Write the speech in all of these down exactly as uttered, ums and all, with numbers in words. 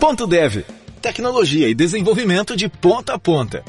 Ponto Dev, tecnologia e desenvolvimento de ponta a ponta.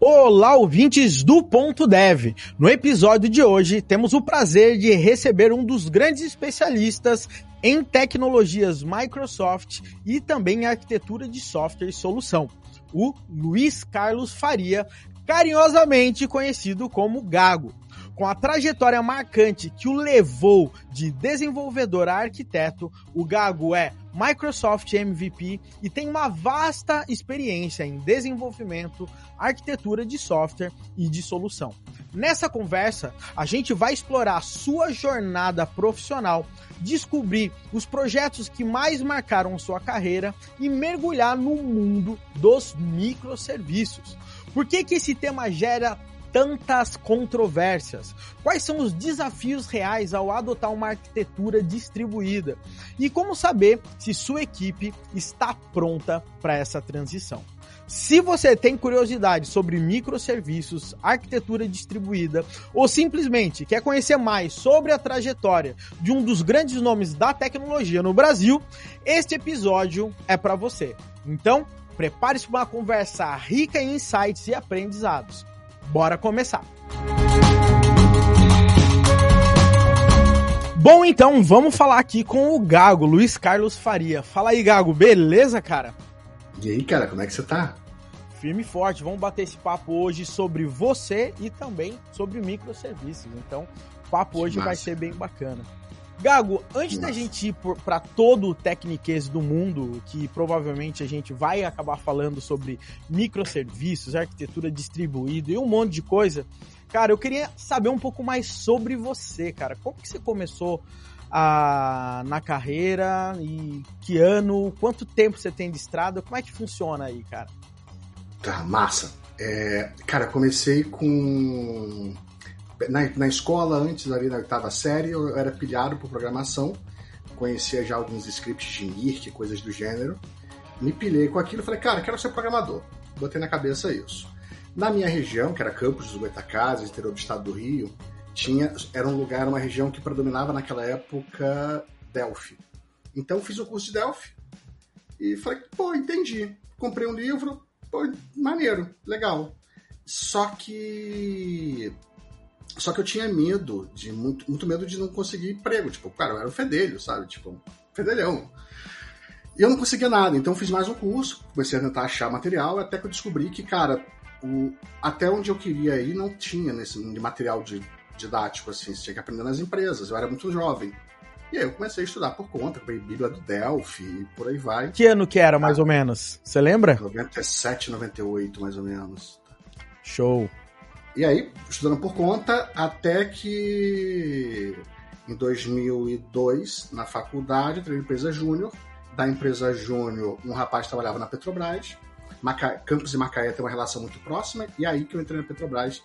Olá, ouvintes do Ponto Dev! No episódio de hoje, temos o prazer de receber um dos grandes especialistas em tecnologias Microsoft e também em arquitetura de software e solução, o Luiz Carlos Farias, carinhosamente conhecido como Gago. Com a trajetória marcante que o levou de desenvolvedor a arquiteto, o Gago é Microsoft M V P e tem uma vasta experiência em desenvolvimento, arquitetura de software e de solução. Nessa conversa, a gente vai explorar a sua jornada profissional, descobrir os projetos que mais marcaram sua carreira e mergulhar no mundo dos microsserviços. Por que que esse tema gera tantas controvérsias? Quais são os desafios reais ao adotar uma arquitetura distribuída? E como saber se sua equipe está pronta para essa transição? Se você tem curiosidade sobre microsserviços, arquitetura distribuída ou simplesmente quer conhecer mais sobre a trajetória de um dos grandes nomes da tecnologia no Brasil, este episódio é para você. Então, prepare-se para uma conversa rica em insights e aprendizados. Bora começar! Bom, então, vamos falar aqui com o Gago, Luiz Carlos Farias. Fala aí, Gago, beleza, cara? E aí, cara, como é que você tá? Firme e forte, vamos bater esse papo hoje sobre você e também sobre microsserviços. Então, o papo hoje Massa. Vai ser bem bacana. Gago, antes Nossa. da gente ir para todo o tecniquez do mundo, que provavelmente a gente vai acabar falando sobre microsserviços, arquitetura distribuída e um monte de coisa, cara, eu queria saber um pouco mais sobre você, cara. Como que você começou a, na carreira e que ano, quanto tempo você tem de estrada, como é que funciona aí, cara? Tá, massa. É, cara, comecei com... Na, na escola, antes ali na oitava série, eu era pilhado por programação, conhecia já alguns scripts de I R C, coisas do gênero, me pilhei com aquilo e falei, cara, quero ser programador, botei na cabeça isso. Na minha região, que era Campos dos Goytacazes, interior do estado do Rio, tinha, era um lugar, uma região que predominava naquela época Delphi. Então fiz o curso de Delphi e falei, pô, entendi, comprei um livro, pô, maneiro, legal. Só que... Só que eu tinha medo, de muito, muito medo de não conseguir emprego. Tipo, cara, eu era um fedelho, sabe? Tipo, um fedelhão. E eu não conseguia nada. Então eu fiz mais um curso, comecei a tentar achar material, até que eu descobri que, cara, o, até onde eu queria ir não tinha nesse material de, didático, assim. Você tinha que aprender nas empresas. Eu era muito jovem. E aí eu comecei a estudar por conta, comprei Bíblia do Delphi e por aí vai. Que ano que era, mais ah, ou menos? Você lembra? noventa e sete, noventa e oito, mais ou menos. Show. E aí, estudando por conta, até que em dois mil e dois, na faculdade, eu entrei na empresa Júnior. Da empresa Júnior, um rapaz trabalhava na Petrobras. Maca... Campos e Macaé tem uma relação muito próxima. E aí que eu entrei na Petrobras,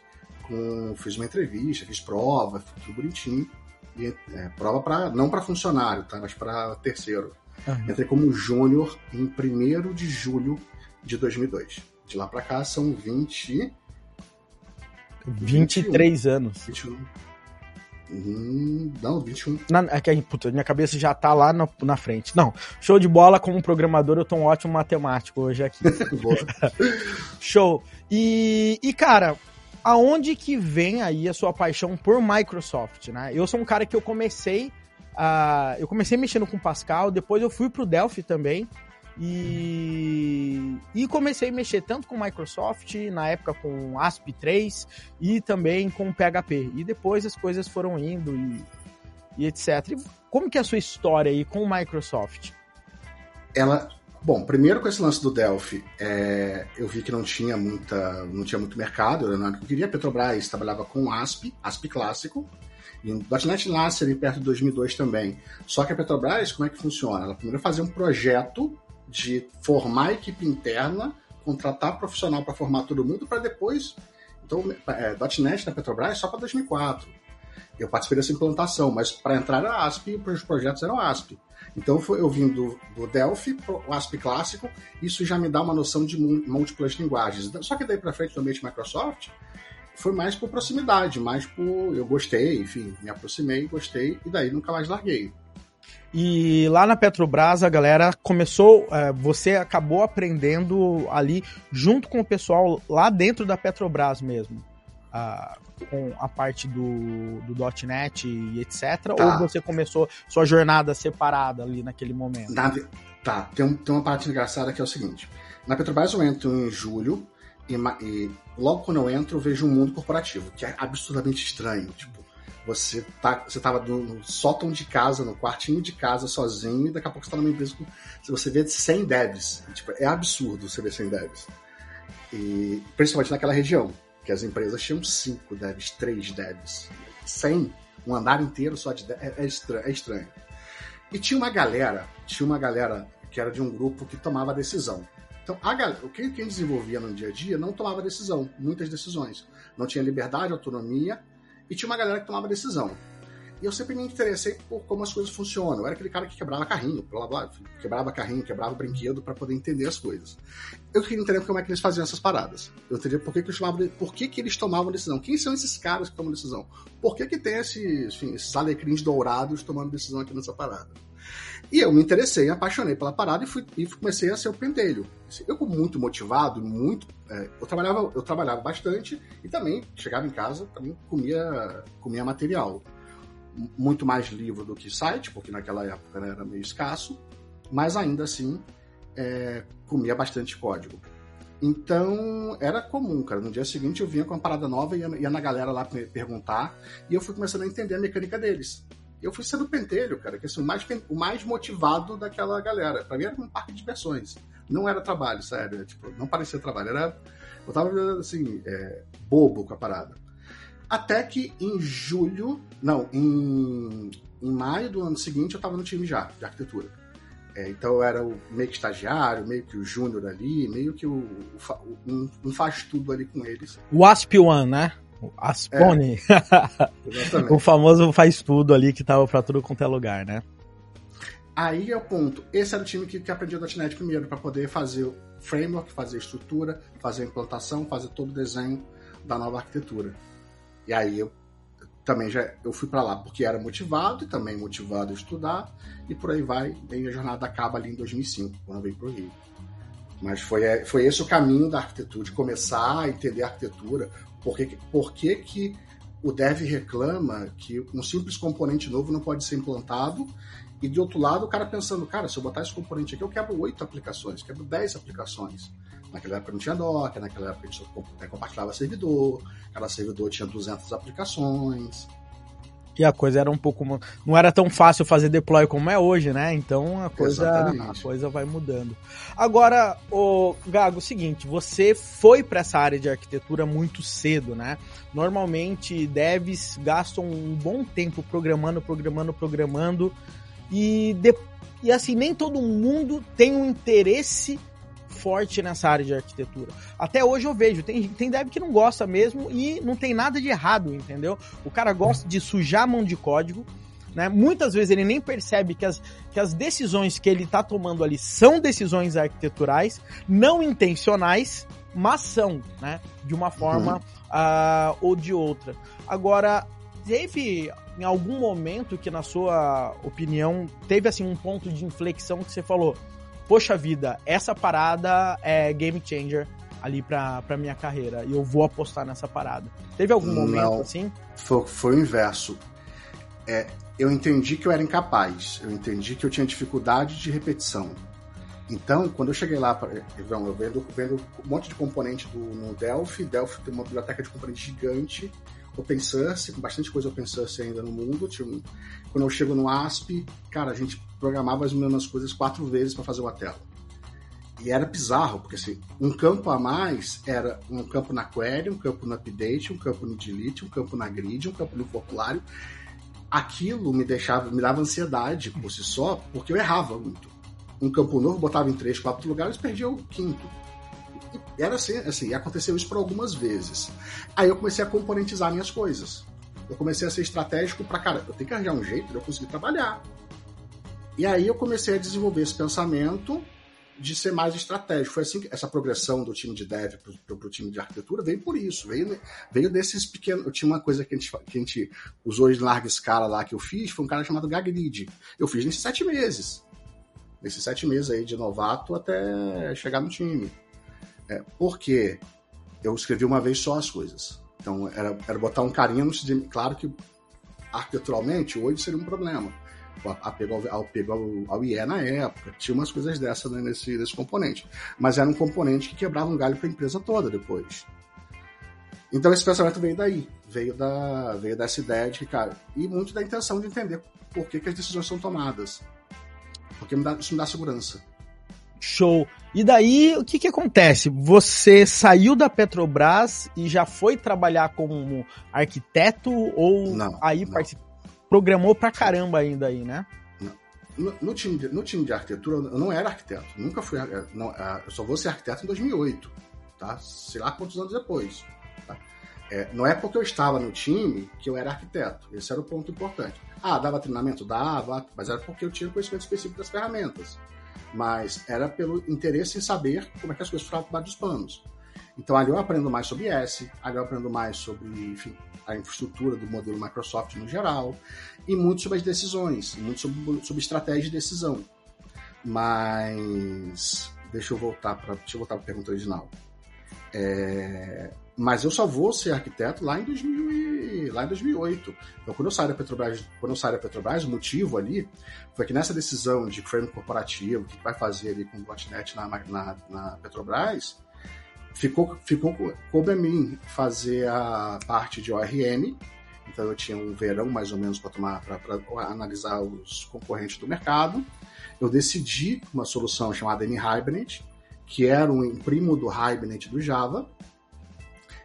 com... fiz uma entrevista, fiz prova, fiz tudo bonitinho. E, é, prova pra... não para funcionário, tá? Mas para terceiro. Uhum. Entrei como Júnior em primeiro de julho de dois mil e dois. De lá para cá são vinte... vinte e três vinte e um. anos. vinte e um. Hum, não, vinte e um. Na, é que, puta, minha cabeça já tá lá na, na frente. Não, show de bola, como programador eu tô um ótimo matemático hoje aqui. Show. E, e, cara, aonde que vem aí a sua paixão por Microsoft, né? Eu sou um cara que eu comecei, a, eu comecei mexendo com Pascal, depois eu fui pro Delphi também. E, e comecei a mexer tanto com Microsoft, na época com A S P três e também com P H P. E depois as coisas foram indo e, e etcétera. E como que é a sua história aí com Microsoft? Ela, bom, primeiro com esse lance do Delphi, é, eu vi que não tinha, muita, não tinha muito mercado, era nada que eu queria. A Petrobras trabalhava com A S P, A S P clássico. E o Dotnet nasce ali perto de dois mil e dois também. Só que a Petrobras, como é que funciona? Ela primeiro fazia um projeto de formar a equipe interna, contratar profissional para formar todo mundo, para depois... Então, é, .NET na Petrobras só para dois mil e quatro. Eu participei dessa implantação, mas para entrar era A S P e os projetos eram A S P. Então, eu vim do, do Delphi para o A S P clássico, isso já me dá uma noção de múltiplas linguagens. Só que daí para frente, no ambiente Microsoft, foi mais por proximidade, mais por... eu gostei, enfim, me aproximei, gostei, e daí nunca mais larguei. E lá na Petrobras a galera começou, você acabou aprendendo ali junto com o pessoal lá dentro da Petrobras mesmo, a, com a parte do, do .NET e etcétera. Tá. Ou você começou sua jornada separada ali naquele momento? Na, tá, tem, tem uma parte engraçada que é o seguinte, na Petrobras eu entro em julho e, e logo quando eu entro eu vejo um mundo corporativo, que é absurdamente estranho, tipo, Você, tá, você tava no, no sótão de casa, no quartinho de casa, sozinho, e daqui a pouco você tá numa empresa com... Você vê cem devs. Tipo, é absurdo você ver cem devs. E, principalmente naquela região, que as empresas tinham cinco devs, três devs. cem, um andar inteiro só de devs. É, é, estranho, é estranho. E tinha uma galera, tinha uma galera que era de um grupo que tomava decisão. Então, a galera, quem, quem desenvolvia no dia a dia não tomava decisão, muitas decisões. Não tinha liberdade, autonomia... E tinha uma galera que tomava decisão. E eu sempre me interessei por como as coisas funcionam. Eu era aquele cara que quebrava carrinho, blá blá, quebrava carrinho, quebrava brinquedo para poder entender as coisas. Eu queria entender como é que eles faziam essas paradas. Eu entendia por que, que, eles, tomavam, por que, que eles tomavam decisão. Quem são esses caras que tomam decisão? Por que, que tem esses, enfim, esses alecrins dourados tomando decisão aqui nessa parada? E eu me interessei, me apaixonei pela parada e, fui, e comecei a ser o pentelho. Eu fui muito motivado, muito... É, eu, trabalhava, eu trabalhava bastante e também chegava em casa, também comia, comia material. Muito mais livro do que site, porque naquela época era meio escasso, mas ainda assim é, comia bastante código. Então, era comum, cara. No dia seguinte eu vinha com uma parada nova e ia, ia na galera lá perguntar e eu fui começando a entender a mecânica deles. Eu fui sendo pentelho, cara, que assim, o mais, o mais motivado daquela galera. Pra mim era um parque de diversões. Não era trabalho, sério. Tipo, não parecia trabalho. Era, eu tava, assim, é, bobo com a parada. Até que em julho... Não, em, em maio do ano seguinte eu tava no time já, de arquitetura. É, então eu era o, meio que estagiário, meio que o júnior ali, meio que o, o, o, um, um faz tudo ali com eles. O A S P um, né? Aspone, é, o famoso faz tudo ali que tava pra tudo quanto é lugar, né? Aí é o ponto. Esse era o time que, que aprendia o .NET primeiro, pra poder fazer o framework, fazer a estrutura, fazer a implantação, fazer todo o desenho da nova arquitetura. E aí eu também já eu fui pra lá porque era motivado e também motivado a estudar e por aí vai. E a jornada acaba ali em dois mil e cinco, quando eu vim pro Rio. Mas foi, foi esse o caminho da arquitetura, de começar a entender a arquitetura. Por que, por que, que o dev reclama que um simples componente novo não pode ser implantado? E de outro lado, o cara pensando, cara, se eu botar esse componente aqui, eu quebro oito aplicações, quebro dez aplicações. Naquela época não tinha Docker, naquela época a gente até compartilhava servidor, cada servidor tinha duzentas aplicações. E a coisa era um pouco... Não era tão fácil fazer deploy como é hoje, né? Então a coisa, a coisa vai mudando. Agora, o Gago, o seguinte, você foi para essa área de arquitetura muito cedo, né? Normalmente devs gastam um bom tempo programando, programando, programando. E, de... e assim, nem todo mundo tem um interesse forte nessa área de arquitetura. Até hoje eu vejo, tem, tem dev que não gosta mesmo e não tem nada de errado, entendeu? O cara gosta de sujar a mão de código, né? Muitas vezes ele nem percebe que as, que as decisões que ele tá tomando ali são decisões arquiteturais, não intencionais, mas são, né? De uma forma uhum. uh, ou de outra. Agora, teve em algum momento que, na sua opinião, teve assim um ponto de inflexão que você falou, poxa vida, essa parada é game changer ali pra, pra minha carreira e eu vou apostar nessa parada. Teve algum Não, momento assim? Foi, foi o inverso. É, eu entendi que eu era incapaz. Eu entendi que eu tinha dificuldade de repetição. Então, quando eu cheguei lá, eu vendo, vendo um monte de componente do, no Delphi. Delphi tem uma biblioteca de componentes gigante, open source, com bastante coisa open source ainda no mundo. Tipo, quando eu chego no A S P, cara, a gente programava as mesmas coisas quatro vezes para fazer uma tela. E era bizarro, porque assim, um campo a mais era um campo na query, um campo no update, um campo no delete, um campo na grid, um campo no formulário. Aquilo me deixava, me dava ansiedade por si só, porque eu errava muito. Um campo novo botava em três, quatro lugares e perdia o quinto. Era assim, assim, aconteceu isso por algumas vezes. Aí eu comecei a componentizar minhas coisas. Eu comecei a ser estratégico pra cara, eu tenho que arranjar um jeito de eu conseguir trabalhar. E aí eu comecei a desenvolver esse pensamento de ser mais estratégico. Foi assim que essa progressão do time de dev para o time de arquitetura veio por isso, veio, veio desses pequenos... Eu tinha uma coisa que a, gente, que a gente usou em larga escala lá que eu fiz, foi um cara chamado Gagrid. Eu fiz nesses sete meses. Nesses sete meses aí de novato até chegar no time. É, porque eu escrevi uma vez só as coisas. Então, era, era botar um carinha no... Claro que, arquiteturalmente, hoje seria um problema. Apego ao, ao, ao, ao I E na época, tinha umas coisas dessas, né, nesse, nesse componente. Mas era um componente que quebrava um galho para a empresa toda depois. Então esse pensamento veio daí, veio, da, veio dessa ideia de que, cara, e muito da intenção de entender por que, que as decisões são tomadas. Porque me dá, isso me dá segurança. Show. E daí, o que que acontece? Você saiu da Petrobras e já foi trabalhar como arquiteto ou não, aí não. Participou? Programou pra caramba ainda aí, né? No, no, time de, no time de arquitetura, eu não era arquiteto. Nunca fui... Não, eu só vou ser arquiteto em dois mil e oito, tá? Sei lá quantos anos depois. Tá? É, não é porque eu estava no time que eu era arquiteto. Esse era o ponto importante. Ah, dava treinamento? Dava. Mas era porque eu tinha conhecimento específico das ferramentas. Mas era pelo interesse em saber como é que as coisas ficavam por baixo dos panos. Então, ali eu aprendo mais sobre S, ali eu aprendo mais sobre, enfim, a infraestrutura do modelo Microsoft no geral, e muito sobre as decisões, muito sobre, sobre estratégia de decisão. Mas, deixa eu voltar para a pergunta original. É, mas eu só vou ser arquiteto lá em, dois mil e, lá em dois mil e oito. Então, quando eu saio da Petrobras, quando eu saio da Petrobras, o motivo ali foi que nessa decisão de frame corporativo, o que vai fazer ali com o Dotnet na, na, na Petrobras... Ficou, ficou, coube a mim fazer a parte de O R M, então eu tinha um verão mais ou menos para tomar, para analisar os concorrentes do mercado. Eu decidi uma solução chamada NHibernate, que era um primo do Hibernate do Java.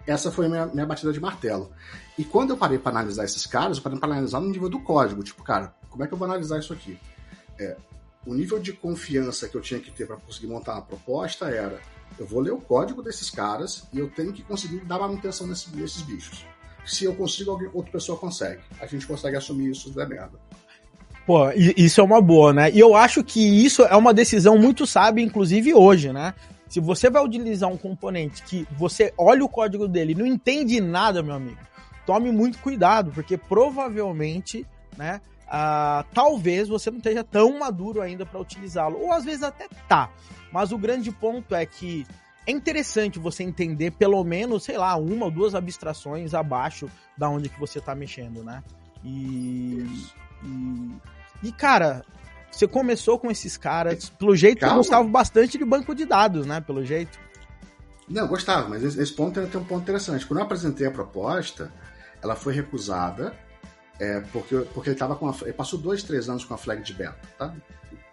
Essa foi a minha, minha batida de martelo. E quando eu parei para analisar esses caras, eu parei para analisar no nível do código, tipo, cara, como é que eu vou analisar isso aqui? É, o nível de confiança que eu tinha que ter para conseguir montar uma proposta era: eu vou ler o código desses caras e eu tenho que conseguir dar manutenção nesses, nesses bichos. Se eu consigo, alguém, outra pessoa consegue. A gente consegue assumir isso da merda. Pô, isso é uma boa, né? E eu acho que isso é uma decisão muito sábia, inclusive hoje, né? Se você vai utilizar um componente que você olha o código dele e não entende nada, meu amigo, tome muito cuidado, porque provavelmente, né, ah, talvez você não esteja tão maduro ainda para utilizá-lo. Ou às vezes até tá. Mas o grande ponto é que é interessante você entender pelo menos, sei lá, uma ou duas abstrações abaixo da onde que você está mexendo, né? E, e, e, cara, você começou com esses caras, pelo jeito Calma. que gostava bastante de banco de dados, né? Pelo jeito. Não, gostava, mas esse ponto tem um ponto interessante. Quando eu apresentei a proposta, ela foi recusada, é, porque, porque ele, tava com a, ele passou dois, três anos com a flag de beta, tá?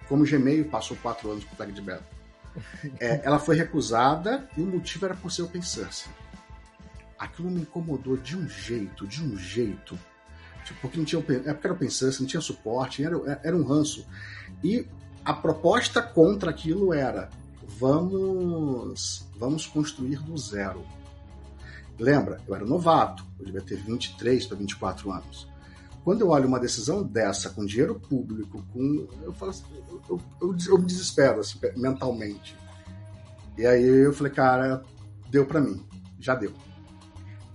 Como o Gmail passou quatro anos com a flag de beta. É, ela foi recusada e o motivo era por ser open source. Aquilo me incomodou de um jeito, de um jeito. Tipo, porque não tinha open, porque era open source, não tinha suporte, era, era um ranço. E a proposta contra aquilo era: vamos, vamos construir do zero. Lembra, eu era novato, eu devia ter vinte e três para vinte e quatro anos. Quando eu olho uma decisão dessa, com dinheiro público, com, eu falo assim, eu, eu, eu me desespero assim, mentalmente. E aí eu falei, cara, deu pra mim. Já deu.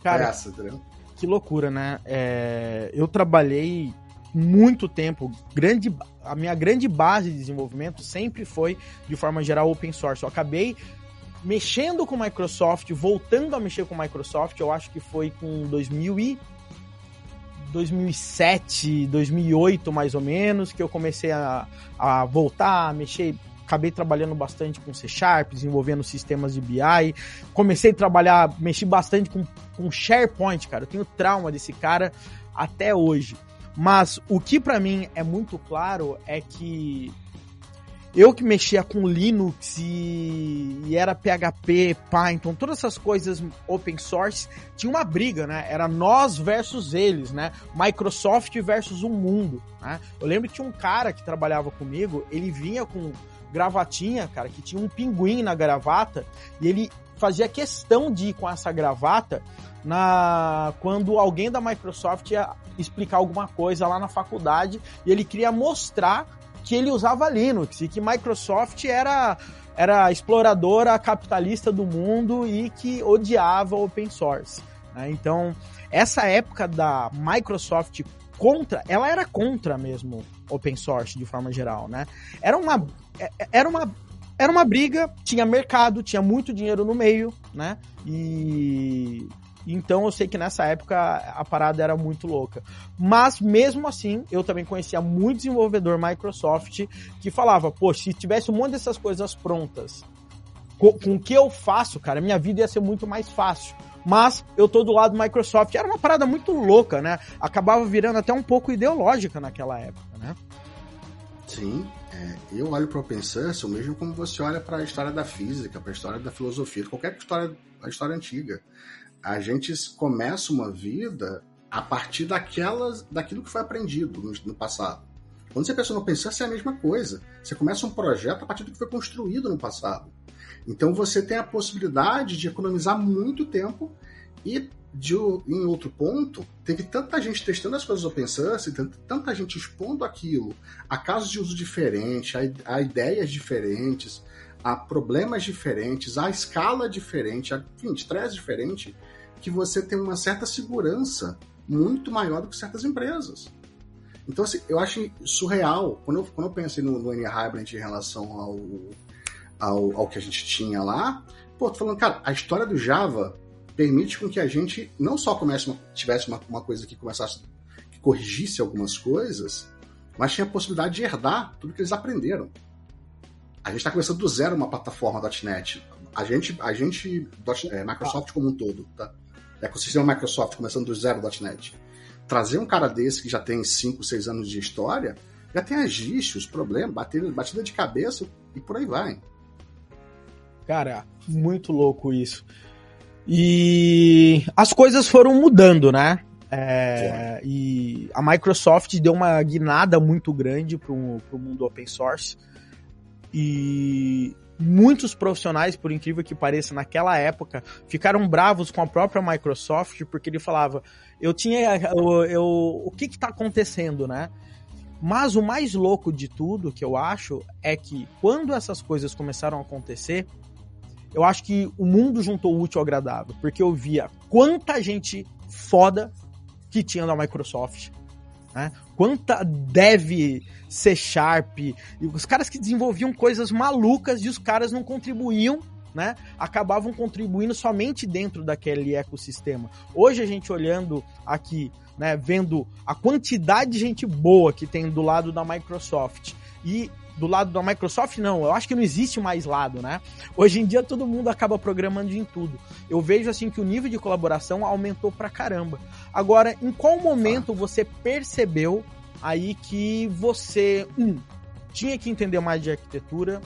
Cara, é essa, entendeu? Que loucura, né? É, eu trabalhei muito tempo, grande, a minha grande base de desenvolvimento sempre foi, de forma geral, open source. Eu acabei mexendo com Microsoft, voltando a mexer com Microsoft, eu acho que foi com dois mil e dois mil e sete, dois mil e oito, mais ou menos, que eu comecei a, a voltar, a mexer, acabei trabalhando bastante com C Sharp, desenvolvendo sistemas de B I, comecei a trabalhar, mexi bastante com, com SharePoint, cara, eu tenho trauma desse cara até hoje, mas o que pra mim é muito claro é que eu que mexia com Linux e, e era P H P, Python, todas essas coisas open source, tinha uma briga, né? Era nós versus eles, né? Microsoft versus o mundo, né? Eu lembro que tinha um cara que trabalhava comigo, ele vinha com gravatinha, cara, que tinha um pinguim na gravata, e ele fazia questão de ir com essa gravata na, quando alguém da Microsoft ia explicar alguma coisa lá na faculdade, e ele queria mostrar que ele usava Linux e que Microsoft era era a exploradora capitalista do mundo e que odiava open source. Né? Então, essa época da Microsoft contra, ela era contra mesmo open source de forma geral, né? Era uma, era uma, era uma briga, tinha mercado, tinha muito dinheiro no meio, né? E... Então eu sei que nessa época a parada era muito louca. Mas mesmo assim, eu também conhecia muito desenvolvedor Microsoft que falava, poxa, se tivesse um monte dessas coisas prontas, com, com o que eu faço, cara, minha vida ia ser muito mais fácil. Mas eu tô do lado do Microsoft. Era uma parada muito louca, né? Acabava virando até um pouco ideológica naquela época, né? Sim. É, eu olho para o open source o mesmo como você olha para a história da física, para a história da filosofia, qualquer história, a história antiga. A gente começa uma vida a partir daquelas, daquilo que foi aprendido no, no passado. Quando você pensa no open source, é a mesma coisa. Você começa um projeto a partir do que foi construído no passado. Então você tem a possibilidade de economizar muito tempo e, de, em outro ponto, teve tanta gente testando as coisas open source, tanta gente expondo aquilo a casos de uso diferente, a, a ideias diferentes, a problemas diferentes, a escala diferente, a, enfim, stress diferente, que você tem uma certa segurança muito maior do que certas empresas. Então, assim, eu acho surreal. Quando eu, quando eu pensei no, no NHibernate em relação ao, ao, ao que a gente tinha lá, pô, tô falando, cara, a história do Java permite com que a gente não só comece uma, tivesse uma, uma coisa que começasse, que corrigisse algumas coisas, mas tinha a possibilidade de herdar tudo que eles aprenderam. A gente está começando do zero uma plataforma .dot net. A gente, a gente é, Microsoft como um todo, tá? Ecossistema Microsoft começando do zero .dot net. Trazer um cara desse que já tem cinco, seis anos de história, já tem agícios, problemas, batida, batida de cabeça e por aí vai. Cara, muito louco isso. E as coisas foram mudando, né? É, e a Microsoft deu uma guinada muito grande para o mundo open source. E muitos profissionais, por incrível que pareça, naquela época, ficaram bravos com a própria Microsoft, porque ele falava, eu tinha, eu, eu, o que que tá acontecendo, né? Mas o mais louco de tudo, que eu acho, é que quando essas coisas começaram a acontecer, eu acho que o mundo juntou o útil ao agradável, porque eu via quanta gente foda que tinha na Microsoft, né? Quanta dev, C Sharp, e os caras que desenvolviam coisas malucas e os caras não contribuíam, né? Acabavam contribuindo somente dentro daquele ecossistema. Hoje a gente olhando aqui, né, vendo a quantidade de gente boa que tem do lado da Microsoft e do lado da Microsoft, não, eu acho que não existe mais lado, né? Hoje em dia todo mundo acaba programando em tudo. Eu vejo assim que o nível de colaboração aumentou pra caramba. Agora, em qual momento você percebeu aí que você, um, tinha que entender mais de arquitetura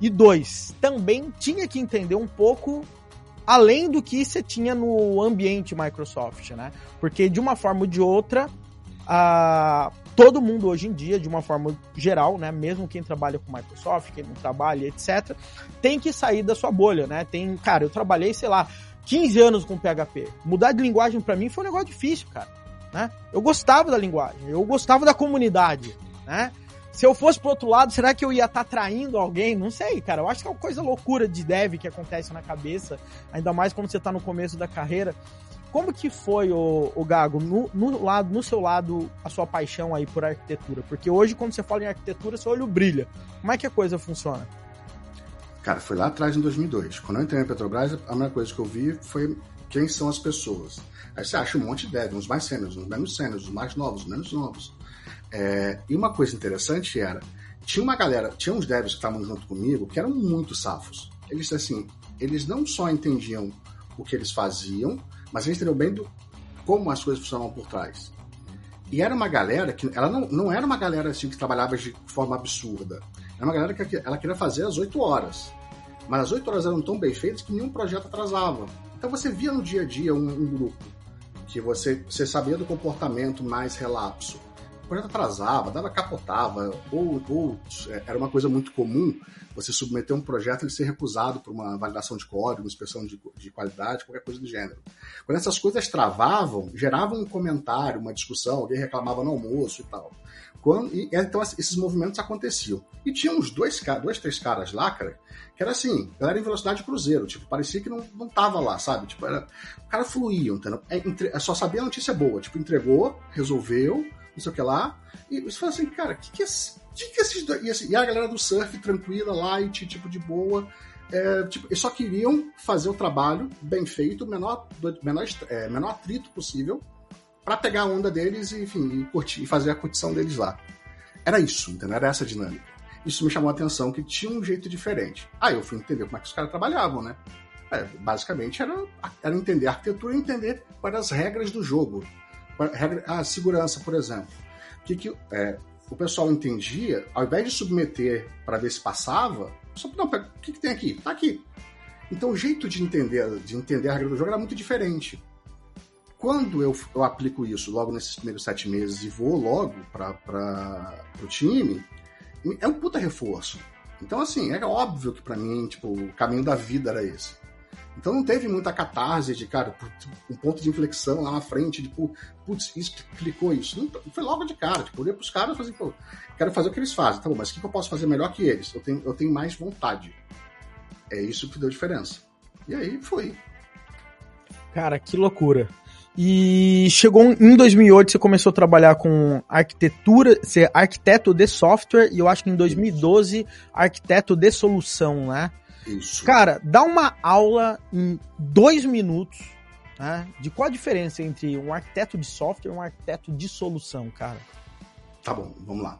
e dois, também tinha que entender um pouco além do que você tinha no ambiente Microsoft, né? Porque de uma forma ou de outra, a... todo mundo hoje em dia, de uma forma geral, né, mesmo quem trabalha com Microsoft, quem não trabalha, etcétera, tem que sair da sua bolha, né? Tem, cara, eu trabalhei, sei lá, quinze anos com P H P. Mudar de linguagem pra mim foi um negócio difícil, cara, né? Eu gostava da linguagem, eu gostava da comunidade, né? Se eu fosse pro outro lado, será que eu ia estar tá traindo alguém? Não sei, cara. Eu acho que é uma coisa loucura de dev que acontece na cabeça, ainda mais quando você tá no começo da carreira. Como que foi, o, o Gago, no, no, lado, no seu lado, a sua paixão aí por arquitetura? Porque hoje, quando você fala em arquitetura, seu olho brilha. Como é que a coisa funciona? Cara, foi lá atrás, em dois mil e dois. Quando eu entrei na Petrobras, a primeira coisa que eu vi foi quem são as pessoas. Aí você acha um monte de devs, uns mais sênios, uns menos sênios, uns mais novos, uns menos novos. É, e uma coisa interessante era, tinha uma galera, tinha uns devs que estavam junto comigo que eram muito safos. Eles, assim, eles não só entendiam o que eles faziam, mas eles entendiam bem do, como as coisas funcionavam por trás. E era uma galera que... Ela não, não era uma galera assim que trabalhava de forma absurda. Era uma galera que ela queria fazer às oito horas. Mas as oito horas eram tão bem feitas que nenhum projeto atrasava. Então você via no dia a dia um, um grupo que você, você sabia do comportamento mais relapso. projeto atrasava, dava, capotava, ou, ou era uma coisa muito comum você submeter um projeto e ele ser recusado por uma validação de código, inspeção de, de qualidade, qualquer coisa do gênero. Quando essas coisas travavam, gerava um comentário, uma discussão, alguém reclamava no almoço e tal. Quando, e, então esses movimentos aconteciam. E tinha uns dois, dois três caras lá, cara, que era assim, era em velocidade cruzeiro, tipo, parecia que não, não tava lá, sabe? Tipo, era, o cara fluía, entendeu? É, entre, só sabia a notícia boa, tipo, entregou, resolveu, não sei o que lá, e você fala assim, cara, o que que é, que que é esses dois... E, assim, e a galera do surf, tranquila, light, tipo, de boa... É, tipo, eles só queriam fazer o trabalho bem feito, o menor, menor, é, menor atrito possível, pra pegar a onda deles e, enfim, e, curtir, e fazer a curtição deles lá. Era isso, entendeu? Era essa a dinâmica. Isso me chamou a atenção, que tinha um jeito diferente. Aí eu fui entender como é que os caras trabalhavam, né? É, basicamente era, era entender a arquitetura e entender quais eram as regras do jogo. A segurança, por exemplo. O que, que é, o pessoal entendia, ao invés de submeter pra ver se passava, só, não, o que, que tem aqui? Tá aqui. Então o jeito de entender, de entender a regra do jogo era muito diferente. Quando eu, eu aplico isso logo nesses primeiros sete meses e vou logo para o time, é um puta reforço. Então, assim, era óbvio que para mim, tipo, o caminho da vida era esse. Então não teve muita catarse de, cara, um ponto de inflexão lá na frente, tipo, putz, isso, clicou isso. Não, foi logo de cara, tipo, eu olhei pros caras e falei, pô, quero fazer o que eles fazem, tá bom, mas o que, que eu posso fazer melhor que eles? Eu tenho, eu tenho mais vontade. É isso que deu diferença. E aí foi. Cara, que loucura. E chegou em dois mil e oito, você começou a trabalhar com arquitetura, ser arquiteto de software, e eu acho que em dois mil e doze, arquiteto de solução, né? Isso. Cara, dá uma aula em dois minutos, né, de qual a diferença entre um arquiteto de software e um arquiteto de solução, cara. Tá bom, vamos lá.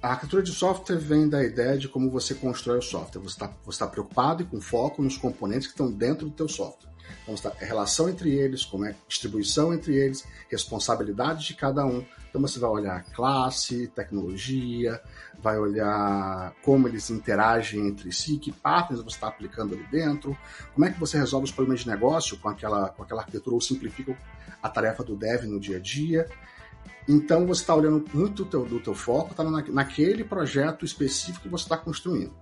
A arquitetura de software vem da ideia de como você constrói o software. Você está você tá preocupado e com foco nos componentes que estão dentro do teu software. Então, está a relação entre eles, como é distribuição entre eles, responsabilidade de cada um. Então, você vai olhar classe, tecnologia, vai olhar como eles interagem entre si, que patterns você está aplicando ali dentro, como é que você resolve os problemas de negócio com aquela, com aquela arquitetura ou simplifica a tarefa do dev no dia a dia. Então, você está olhando muito do teu, do teu foco, está na, naquele projeto específico que você está construindo.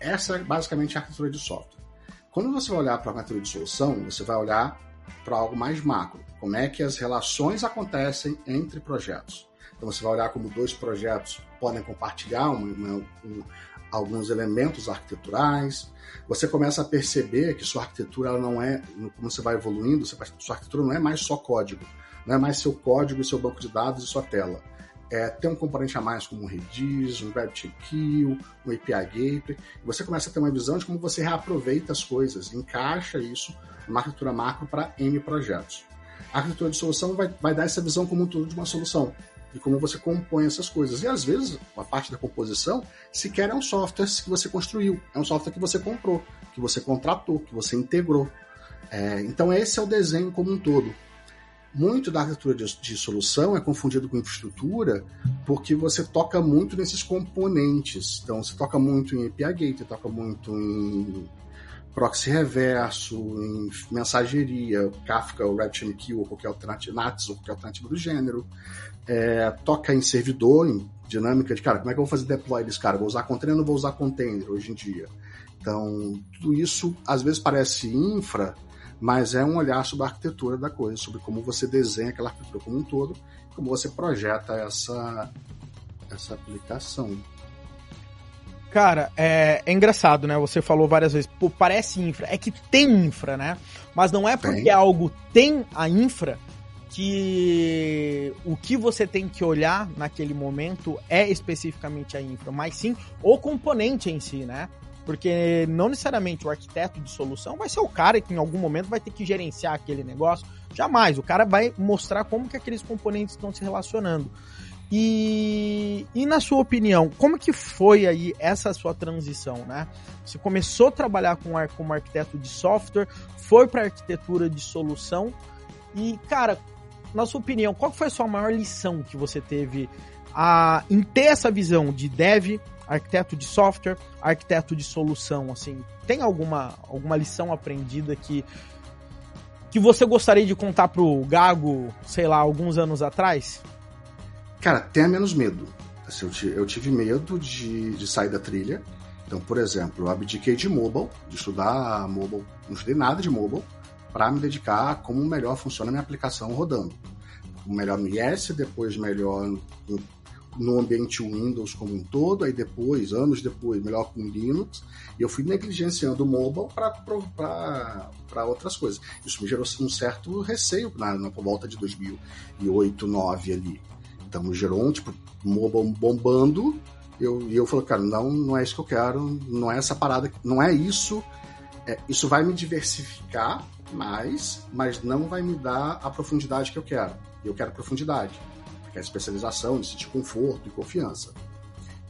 Essa é basicamente a arquitetura de software. Quando você vai olhar para a arquitetura de solução, você vai olhar para algo mais macro. Como é que as relações acontecem entre projetos. Então, você vai olhar como dois projetos podem compartilhar uma, uma, um, alguns elementos arquiteturais. Você começa a perceber que sua arquitetura ela não é... Como você vai evoluindo, você, sua arquitetura não é mais só código. Não é mais seu código e seu banco de dados e sua tela. É, tem um componente a mais como um Redis, um GrabbingTQ, um A P I Gateway. Você começa a ter uma visão de como você reaproveita as coisas, encaixa isso numa arquitetura macro para N projetos. A arquitetura de solução vai, vai dar essa visão como um todo de uma solução, de como você compõe essas coisas. E às vezes, a parte da composição sequer é um software que você construiu, é um software que você comprou, que você contratou, que você integrou. É, então esse é o desenho como um todo. Muito da arquitetura de, de solução é confundido com infraestrutura porque você toca muito nesses componentes. Então, você toca muito em A P I Gateway, toca muito em proxy reverso, em mensageria, Kafka, ou RabbitMQ, ou qualquer alternativa, N A T S, ou qualquer alternativa do gênero. É, toca em servidor, em dinâmica de, cara, como é que eu vou fazer deploy desse cara? Vou usar container ou não vou usar container hoje em dia? Então, tudo isso, às vezes, parece infra, mas é um olhar sobre a arquitetura da coisa, sobre como você desenha aquela arquitetura como um todo, como você projeta essa, essa aplicação. Cara, é, é engraçado, né? Você falou várias vezes, pô, parece infra. É que tem infra, né? Mas não é porque tem. Algo tem a infra que o que você tem que olhar naquele momento é especificamente a infra, mas sim o componente em si, né? Porque não necessariamente o arquiteto de solução vai ser o cara que em algum momento vai ter que gerenciar aquele negócio. Jamais. O cara vai mostrar como que aqueles componentes estão se relacionando. E, e na sua opinião, como que foi aí essa sua transição, né? Você começou a trabalhar com ar, como arquiteto de software, foi para arquitetura de solução. E, cara, na sua opinião, qual foi a sua maior lição que você teve a, em ter essa visão de dev, arquiteto de software, arquiteto de solução, assim, tem alguma, alguma lição aprendida que, que você gostaria de contar pro Gago, sei lá, alguns anos atrás? Cara, tenha menos medo. Assim, eu, t- eu tive medo de, de sair da trilha. Então, por exemplo, eu abdiquei de mobile, de estudar mobile, não estudei nada de mobile, para me dedicar a como melhor funciona a minha aplicação rodando. Melhor no I S, depois melhor no, no ambiente Windows como um todo, aí depois, anos depois, melhor com Linux. E eu fui negligenciando o mobile para outras coisas. Isso me gerou um certo receio na, na volta de dois mil e oito, dois mil e nove ali. Então, me gerou um tipo mobile bombando. E eu, eu falo, cara, não, não é isso que eu quero, não é essa parada, não é isso. É, isso vai me diversificar mais, mas não vai me dar a profundidade que eu quero. Eu quero profundidade, eu quero especialização, de sentir conforto e confiança.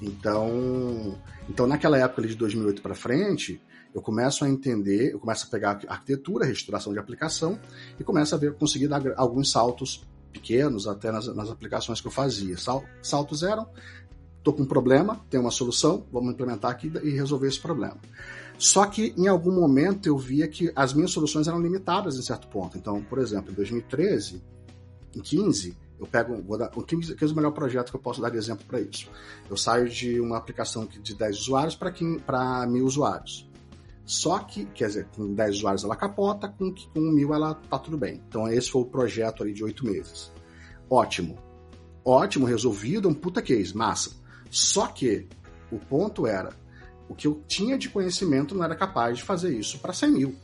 Então, então naquela época ali de dois mil e oito para frente, eu começo a entender, eu começo a pegar arquitetura, restauração de aplicação e começo a ver, conseguir dar alguns saltos pequenos até nas, nas aplicações que eu fazia. Sal, saltos eram... Estou com um problema, tem uma solução, vamos implementar aqui e resolver esse problema. Só que, em algum momento, eu via que as minhas soluções eram limitadas em certo ponto. Então, por exemplo, em dois mil e treze, em quinze, eu pego, vou dar, o quinze é o melhor projeto que eu posso dar de exemplo para isso. Eu saio de uma aplicação de dez usuários para mil usuários. Só que, quer dizer, com dez usuários ela capota, com, com mil ela tá tudo bem. Então, esse foi o projeto ali de oito meses. Ótimo. Ótimo, resolvido, um puta case, massa. Só que o ponto era, o que eu tinha de conhecimento não era capaz de fazer isso para cem mil.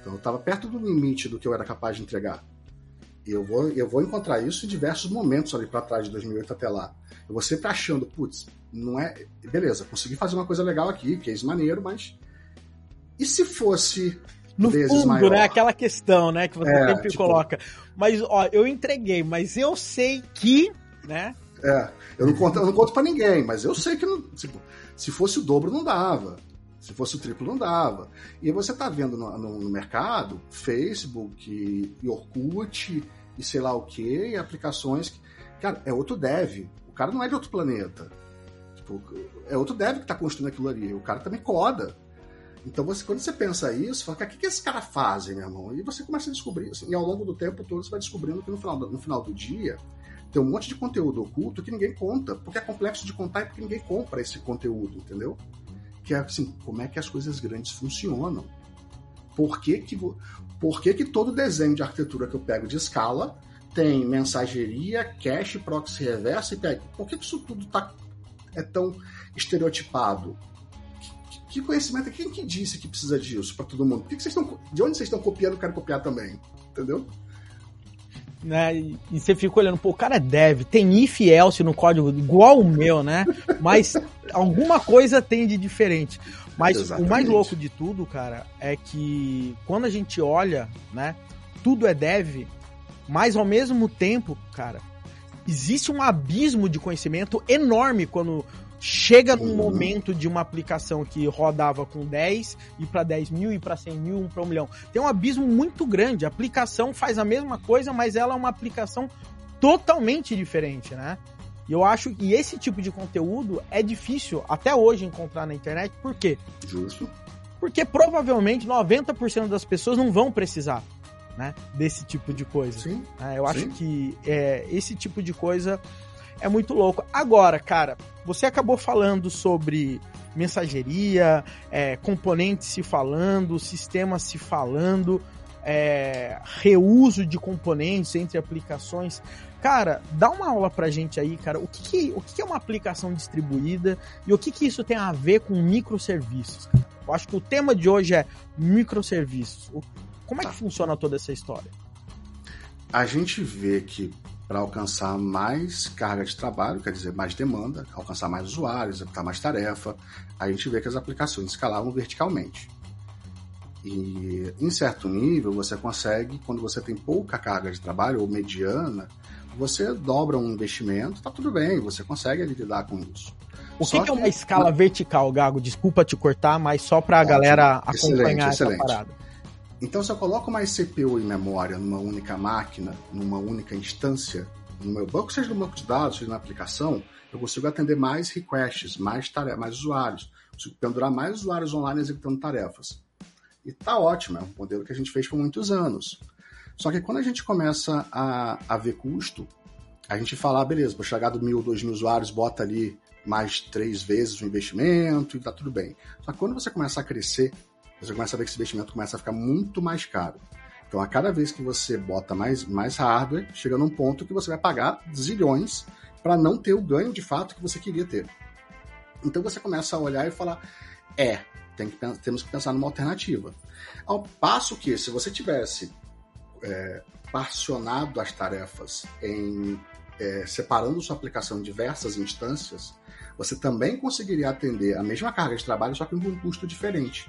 Então eu estava perto do limite do que eu era capaz de entregar. E eu vou, eu vou encontrar isso em diversos momentos ali para trás de dois mil e oito até lá. Eu vou sempre achando, putz, não é... Beleza, consegui fazer uma coisa legal aqui, que é isso maneiro, mas... E se fosse... No fundo, maior? Né? Aquela questão, né? Que você é, sempre tipo... coloca. Mas, ó, eu entreguei, mas eu sei que, né... É, eu não conto, eu não conto pra ninguém, mas eu sei que não, tipo, se fosse o dobro não dava, se fosse o triplo não dava. E você tá vendo no, no, no mercado, Facebook e, e Orkut e sei lá o que, e aplicações que, cara, é outro dev, o cara não é de outro planeta, tipo, é outro dev que tá construindo aquilo ali, o cara também coda. Então, você, quando você pensa isso, fala, cara, o que, que esse cara faz, meu irmão? E você começa a descobrir, assim, e ao longo do tempo todo você vai descobrindo que no final do, no final do dia tem um monte de conteúdo oculto que ninguém conta, porque é complexo de contar e porque ninguém compra esse conteúdo, entendeu? Que é assim, como é que as coisas grandes funcionam? Por que que, por que, que todo desenho de arquitetura que eu pego de escala tem mensageria, cache, proxy reversa e pega? Por que, que isso tudo tá, é tão estereotipado? Que, que conhecimento? Quem que disse que precisa disso para todo mundo? Por que que vocês estão, de onde vocês estão copiando, eu quero copiar também, entendeu? Né? E você fica olhando, pô, o cara é dev, tem if e else no código igual o meu, né? Mas alguma coisa tem de diferente. Mas exatamente. O mais louco de tudo, cara, é que quando a gente olha, né, tudo é dev, mas ao mesmo tempo, cara, existe um abismo de conhecimento enorme quando chega num uhum. momento de uma aplicação que rodava com dez, ir para dez mil, ir para cem mil, um para um milhão. Tem um abismo muito grande. A aplicação faz a mesma coisa, mas ela é uma aplicação totalmente diferente, né? E eu acho que esse tipo de conteúdo é difícil até hoje encontrar na internet. Por quê? Justo. Porque provavelmente noventa por cento das pessoas não vão precisar, né, desse tipo de coisa. Sim. É, eu Sim. acho que é, esse tipo de coisa... é muito louco. Agora, cara, você acabou falando sobre mensageria, é, componentes se falando, sistemas se falando, é, reuso de componentes entre aplicações. Cara, dá uma aula pra gente aí, cara. O que, que, o que é uma aplicação distribuída e o que, que isso tem a ver com microsserviços, cara? Eu acho que o tema de hoje é microsserviços. Como é que funciona toda essa história? A gente vê que para alcançar mais carga de trabalho, quer dizer, mais demanda, alcançar mais usuários, executar mais tarefa, a gente vê que as aplicações escalavam verticalmente. E, em certo nível, você consegue, quando você tem pouca carga de trabalho, ou mediana, você dobra um investimento, tá tudo bem, você consegue lidar com isso. O que, que é uma que... escala vertical, Gago? Desculpa te cortar, mas só para a galera acompanhar essa parada. Então, se eu coloco mais C P U e memória numa única máquina, numa única instância, no meu banco, seja no banco de dados, seja na aplicação, eu consigo atender mais requests, mais tarefas, mais usuários. Consigo pendurar mais usuários online executando tarefas. E tá ótimo, é um modelo que a gente fez por muitos anos. Só que quando a gente começa a, a ver custo, a gente falar, beleza, vou chegar do mil, dois mil usuários, bota ali mais três vezes o investimento e tá tudo bem. Só que quando você começa a crescer, você começa a ver que esse investimento começa a ficar muito mais caro. Então, a cada vez que você bota mais, mais hardware, chega num ponto que você vai pagar zilhões para não ter o ganho de fato que você queria ter. Então, você começa a olhar e falar, é, tem que, temos que pensar numa alternativa. Ao passo que, se você tivesse é, particionado as tarefas em é, separando sua aplicação em diversas instâncias, você também conseguiria atender a mesma carga de trabalho, só que com um custo diferente.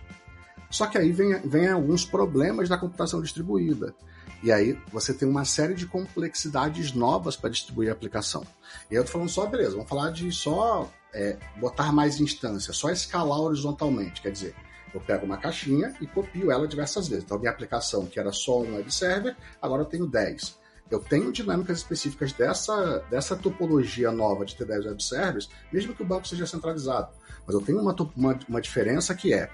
Só que aí vem, vem alguns problemas da computação distribuída. E aí você tem uma série de complexidades novas para distribuir a aplicação. E eu estou falando só, beleza, vamos falar de só é, botar mais instâncias, só escalar horizontalmente. Quer dizer, eu pego uma caixinha e copio ela diversas vezes. Então, minha aplicação, que era só um web server, agora eu tenho dez. Eu tenho dinâmicas específicas dessa, dessa topologia nova de ter dez web servers, mesmo que o banco seja centralizado. Mas eu tenho uma, uma, uma diferença que é,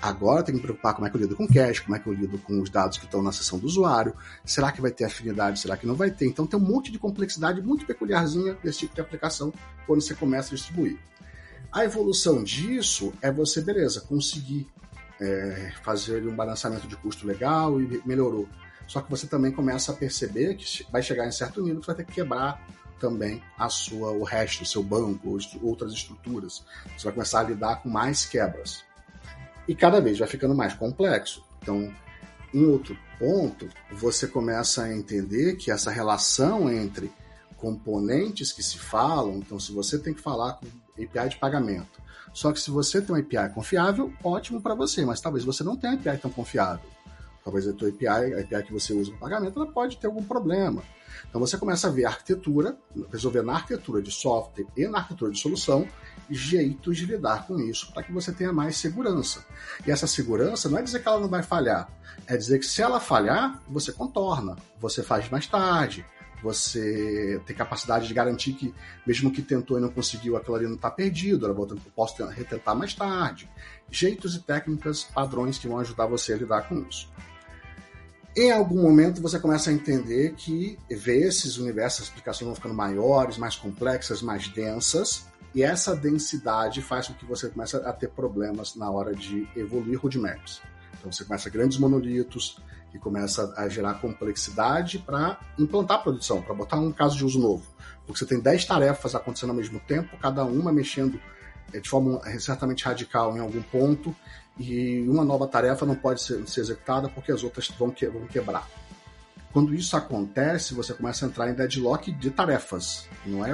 agora eu tenho que me preocupar como é que eu lido com cache, como é que eu lido com os dados que estão na seção do usuário, será que vai ter afinidade, será que não vai ter? Então tem um monte de complexidade muito peculiarzinha desse tipo de aplicação quando você começa a distribuir. A evolução disso é você, beleza, conseguir é, fazer um balanceamento de custo legal e melhorou. Só que você também começa a perceber que vai chegar em certo nível que você vai ter que quebrar também a sua, o resto, o seu banco, outras estruturas. Você vai começar a lidar com mais quebras. E cada vez vai ficando mais complexo. Então, em outro ponto, você começa a entender que essa relação entre componentes que se falam, então se você tem que falar com A P I de pagamento, só que se você tem uma A P I confiável, ótimo para você, mas talvez você não tenha uma A P I tão confiável. Talvez a tua A P I, a API que você usa para pagamento, ela pode ter algum problema. Então você começa a ver a arquitetura, resolver na arquitetura de software e na arquitetura de solução, jeitos de lidar com isso para que você tenha mais segurança. E essa segurança não é dizer que ela não vai falhar, é dizer que se ela falhar, você contorna, você faz mais tarde, você tem capacidade de garantir que, mesmo que tentou e não conseguiu, aquilo ali não está perdido, eu posso retentar mais tarde. Jeitos e técnicas, padrões que vão ajudar você a lidar com isso. Em algum momento você começa a entender que vê esses universos, as aplicações vão ficando maiores, mais complexas, mais densas, e essa densidade faz com que você comece a ter problemas na hora de evoluir roadmaps. Então você começa grandes monolitos, que começa a gerar complexidade para implantar a produção, para botar um caso de uso novo. Porque você tem dez tarefas acontecendo ao mesmo tempo, cada uma mexendo de forma certamente radical em algum ponto, e uma nova tarefa não pode ser, ser executada porque as outras vão, que, vão quebrar. Quando isso acontece, você começa a entrar em deadlock de tarefas. Não é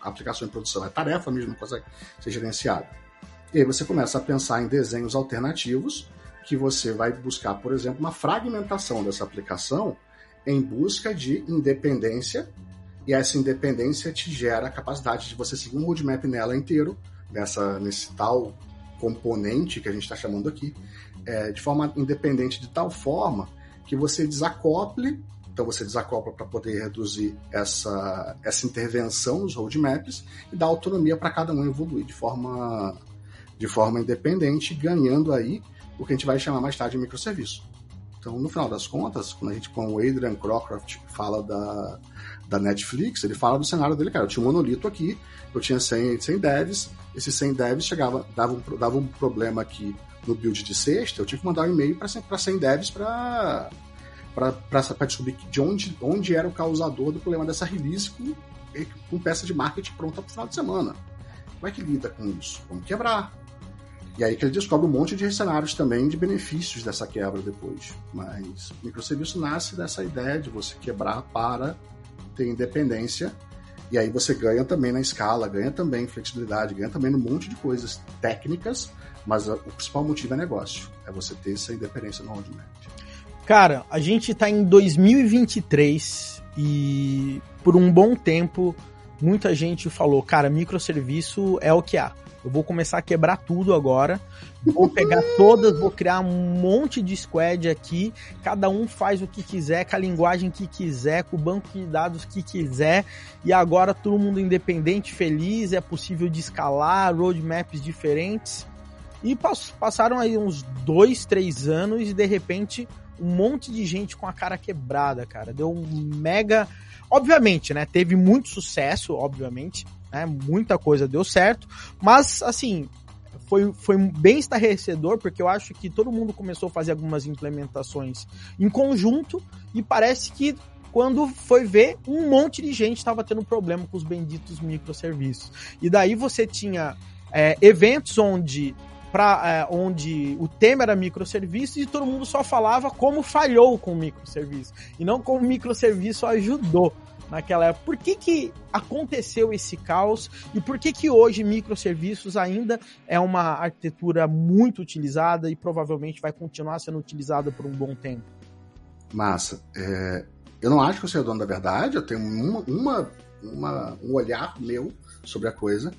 a aplicação em produção, é tarefa mesmo que consegue ser gerenciada. E aí você começa a pensar em desenhos alternativos que você vai buscar, por exemplo, uma fragmentação dessa aplicação em busca de independência, e essa independência te gera a capacidade de você seguir um roadmap nela inteiro, nessa, nesse tal componente que a gente está chamando aqui, é, de forma independente, de tal forma que você desacople, então você desacopla para poder reduzir essa, essa intervenção nos roadmaps e dar autonomia para cada um evoluir de forma, de forma independente, ganhando aí o que a gente vai chamar mais tarde de microsserviço. Então, no final das contas, quando a gente, com o Adrian Crocroft fala da, da Netflix, ele fala do cenário dele, cara, eu tinha um monolito aqui, eu tinha cem, cem devs, esses cem devs chegava, dava, um, dava um problema aqui no build de sexta, eu tinha que mandar um e-mail para cem devs para descobrir de onde, onde era o causador do problema dessa release com, com peça de marketing pronta para o final de semana. Como é que lida com isso? Vamos quebrar. E aí que ele descobre um monte de cenários também de benefícios dessa quebra depois. Mas o microserviço nasce dessa ideia de você quebrar para ter independência. E aí você ganha também na escala, ganha também flexibilidade, ganha também num monte de coisas técnicas, mas o principal motivo é negócio. É você ter essa independência no roadmap. Cara, a gente está em dois mil e vinte e três e por um bom tempo muita gente falou, cara, microserviço é o que há. Eu vou começar a quebrar tudo agora, vou pegar todas, vou criar um monte de squad aqui, cada um faz o que quiser, com a linguagem que quiser, com o banco de dados que quiser, e agora todo mundo independente, feliz, é possível de escalar, roadmaps diferentes, e passaram aí uns dois, três anos e de repente um monte de gente com a cara quebrada, cara. Deu um mega... Obviamente, né? Teve muito sucesso, obviamente, né? Muita coisa deu certo, mas, assim... Foi, foi bem estarrecedor, porque eu acho que todo mundo começou a fazer algumas implementações em conjunto e parece que quando foi ver, um monte de gente estava tendo problema com os benditos microsserviços. E daí você tinha é, eventos onde, pra, é, onde o tema era microserviço e todo mundo só falava como falhou com o microserviço e não como o microserviço ajudou. Naquela época, por que que aconteceu esse caos e por que que hoje microsserviços ainda é uma arquitetura muito utilizada e provavelmente vai continuar sendo utilizada por um bom tempo? Massa, é, eu não acho que eu seja dono da verdade, eu tenho uma, uma, uma, um olhar meu sobre a coisa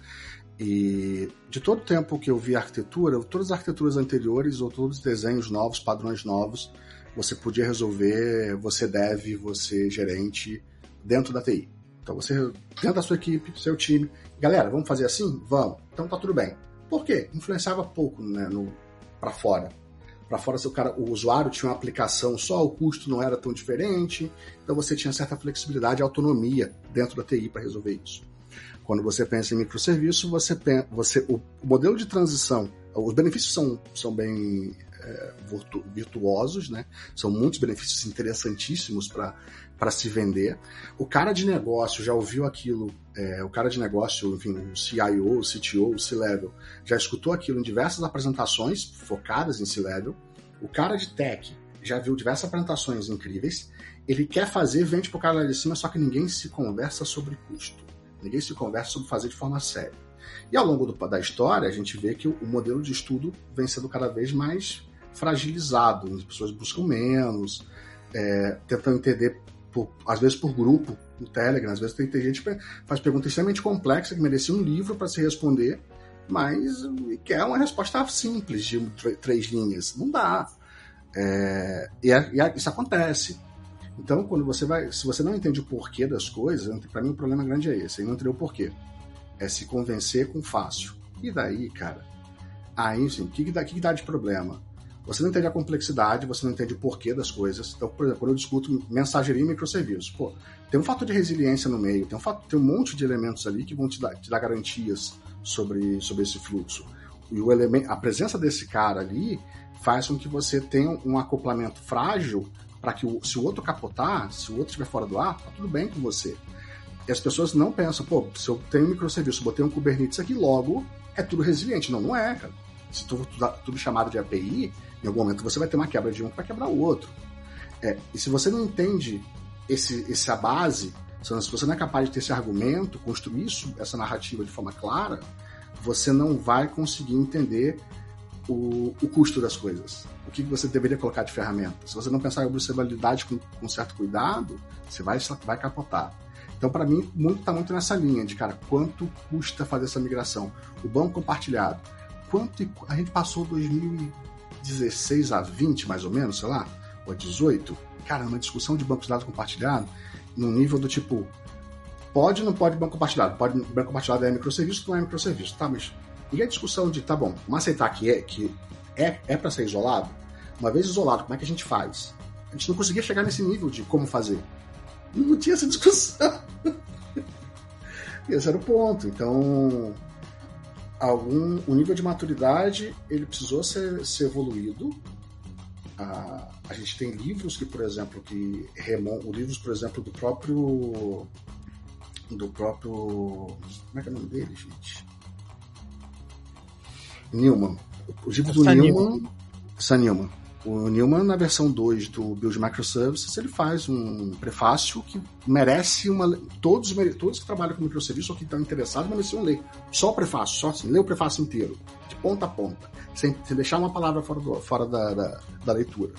e de todo tempo que eu vi a arquitetura, todas as arquiteturas anteriores ou todos os desenhos novos, padrões novos, você podia resolver, você deve, você gerente... dentro da T I. Então você, dentro da sua equipe, seu time, galera, vamos fazer assim? Vamos. Então tá tudo bem. Por quê? Influenciava pouco, né, no, pra fora. Pra fora, se o, cara, o usuário tinha uma aplicação só, o custo não era tão diferente, então você tinha certa flexibilidade e autonomia dentro da T I para resolver isso. Quando você pensa em microserviço, você, você, o modelo de transição, os benefícios são, são bem... virtuosos, né? São muitos benefícios interessantíssimos para se vender. O cara de negócio já ouviu aquilo, é, o cara de negócio, enfim, o C I O, o C T O, o C-Level, já escutou aquilo em diversas apresentações focadas em C-Level. O cara de tech já viu diversas apresentações incríveis. Ele quer fazer, vende pro cara lá de cima, só que ninguém se conversa sobre custo. Ninguém se conversa sobre fazer de forma séria. E ao longo do, da história, a gente vê que o, o modelo de estudo vem sendo cada vez mais fragilizado, as pessoas buscam menos, é, tentam entender, por, às vezes por grupo, no Telegram, às vezes tem, tem gente que faz perguntas extremamente complexas, que merecia um livro para se responder, mas quer uma resposta simples, de três linhas, não dá. É, e, é, e é, isso acontece. Então, quando você vai, se você não entende o porquê das coisas, para mim o problema grande é esse, eu não entender o porquê. É se convencer com fácil. E daí, cara, aí, assim, o que, que dá de problema? Você não entende a complexidade, você não entende o porquê das coisas. Então, por exemplo, quando eu discuto mensageria e microserviços, pô, tem um fator de resiliência no meio, tem um, fator, tem um monte de elementos ali que vão te dar, te dar garantias sobre, sobre esse fluxo. E o elemento, a presença desse cara ali faz com que você tenha um acoplamento frágil para que, o, se o outro capotar, se o outro estiver fora do ar, tá tudo bem com você. E as pessoas não pensam, pô, se eu tenho um microserviço, botei um Kubernetes aqui, logo é tudo resiliente. Não, não é, cara. Se tu, tu dá tudo chamado de A P I, em algum momento você vai ter uma quebra de um que vai quebrar o outro. É, e se você não entende esse, essa base, se você não é capaz de ter esse argumento, construir isso, essa narrativa de forma clara, você não vai conseguir entender o, o custo das coisas. O que você deveria colocar de ferramenta. Se você não pensar em observabilidade com, com certo cuidado, você vai, vai capotar. Então, para mim, está muito nessa linha de, cara, quanto custa fazer essa migração? O banco compartilhado. Quanto a gente passou dois mil e dezesseis a vinte, mais ou menos, sei lá, ou dezoito? Cara, uma discussão de banco de dados compartilhado num nível do tipo, pode ou não pode banco compartilhado? Pode, banco compartilhado é microserviço, não é microserviço, tá? Mas e a discussão de, tá bom, vamos aceitar que é, que é, é para ser isolado? Uma vez isolado, como é que a gente faz? A gente não conseguia chegar nesse nível de como fazer. Não tinha essa discussão. Esse era o ponto. Então, algum, o nível de maturidade ele precisou ser, ser evoluído. Ah, a gente tem livros que, por exemplo, que remon, livros, por exemplo, do próprio, do próprio, como é que é o nome dele, gente? Newman. Os livros do Newman, Sam Newman. O Newman, na versão dois do Build Microservices, ele faz um prefácio que merece uma... Todos, todos que trabalham com microserviço ou que estão interessados mereciam ler. Só o prefácio, só assim, ler o prefácio inteiro, de ponta a ponta, sem, sem deixar uma palavra fora, do, fora da, da, da leitura.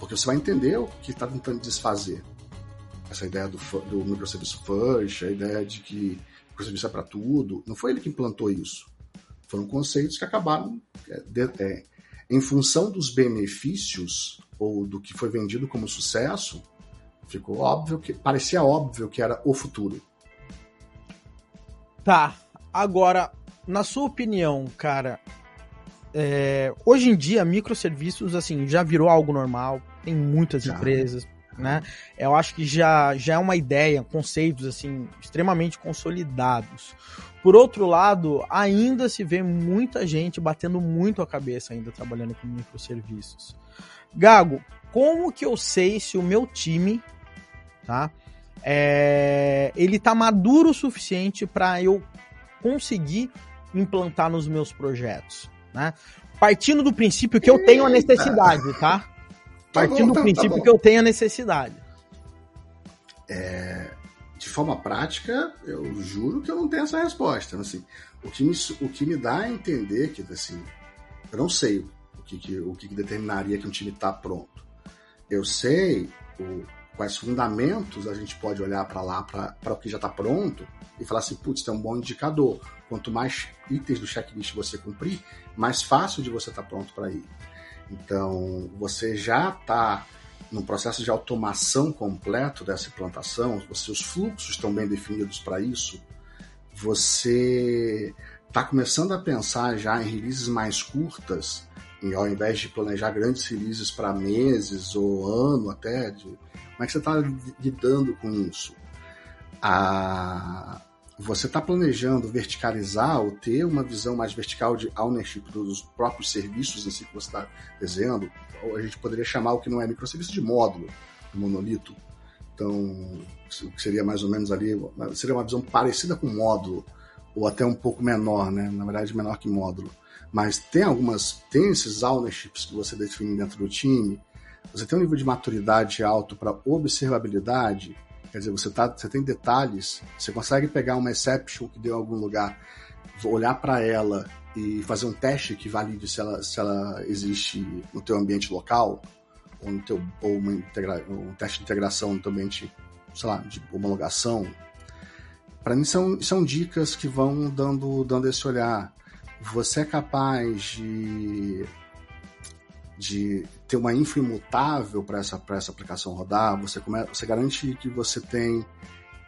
Porque você vai entender o que está tentando desfazer. Essa ideia do, do microserviço first, a ideia de que o microserviço é para tudo. Não foi ele que implantou isso. Foram conceitos que acabaram... É, de, é, em função dos benefícios ou do que foi vendido como sucesso, ficou óbvio que parecia óbvio que era o futuro. Tá. Agora, na sua opinião, cara, é, hoje em dia microsserviços assim já virou algo normal. Tem muitas já. empresas, né? Eu acho que já, já é uma ideia, conceitos assim, extremamente consolidados. Por outro lado, ainda se vê muita gente batendo muito a cabeça ainda trabalhando com microserviços. Gago, como que eu sei se o meu time, tá, é, ele tá maduro o suficiente para eu conseguir implantar nos meus projetos, né? Partindo do princípio que eu tenho a necessidade, tá? Partindo do princípio que eu tenho a necessidade. É, de forma prática, eu juro que eu não tenho essa resposta. Assim, o, que me, o que me dá a entender que, assim, eu não sei o que, que, o que determinaria que um time está pronto. Eu sei o, quais fundamentos a gente pode olhar para lá, para o que já está pronto, e falar assim, putz, tem um bom indicador. Quanto mais itens do checklist você cumprir, mais fácil de você estar tá pronto para ir. Então, você já está num processo de automação completo dessa implantação, você, os fluxos estão bem definidos para isso, você está começando a pensar já em releases mais curtas, e ao invés de planejar grandes releases para meses ou ano até, de, como é que você está lidando com isso? A... Você está planejando verticalizar ou ter uma visão mais vertical de ownership dos próprios serviços em si que você está desenhando? A gente poderia chamar o que não é microserviço de módulo, de monolito. Então, o que seria mais ou menos ali, seria uma visão parecida com módulo, ou até um pouco menor, né? Na verdade, menor que módulo. Mas tem algumas, tem esses ownerships que você define dentro do time, você tem um nível de maturidade alto para observabilidade. Quer dizer, você, tá, você tem detalhes, você consegue pegar uma exception que deu em algum lugar, olhar para ela e fazer um teste que valide se ela, se ela existe no teu ambiente local, ou, no teu, ou uma integra, um teste de integração no teu ambiente, sei lá, de homologação. Para mim são, são dicas que vão dando, dando esse olhar. Você é capaz de... de ter uma infra imutável para essa, essa aplicação rodar, você, come, você garante que você tem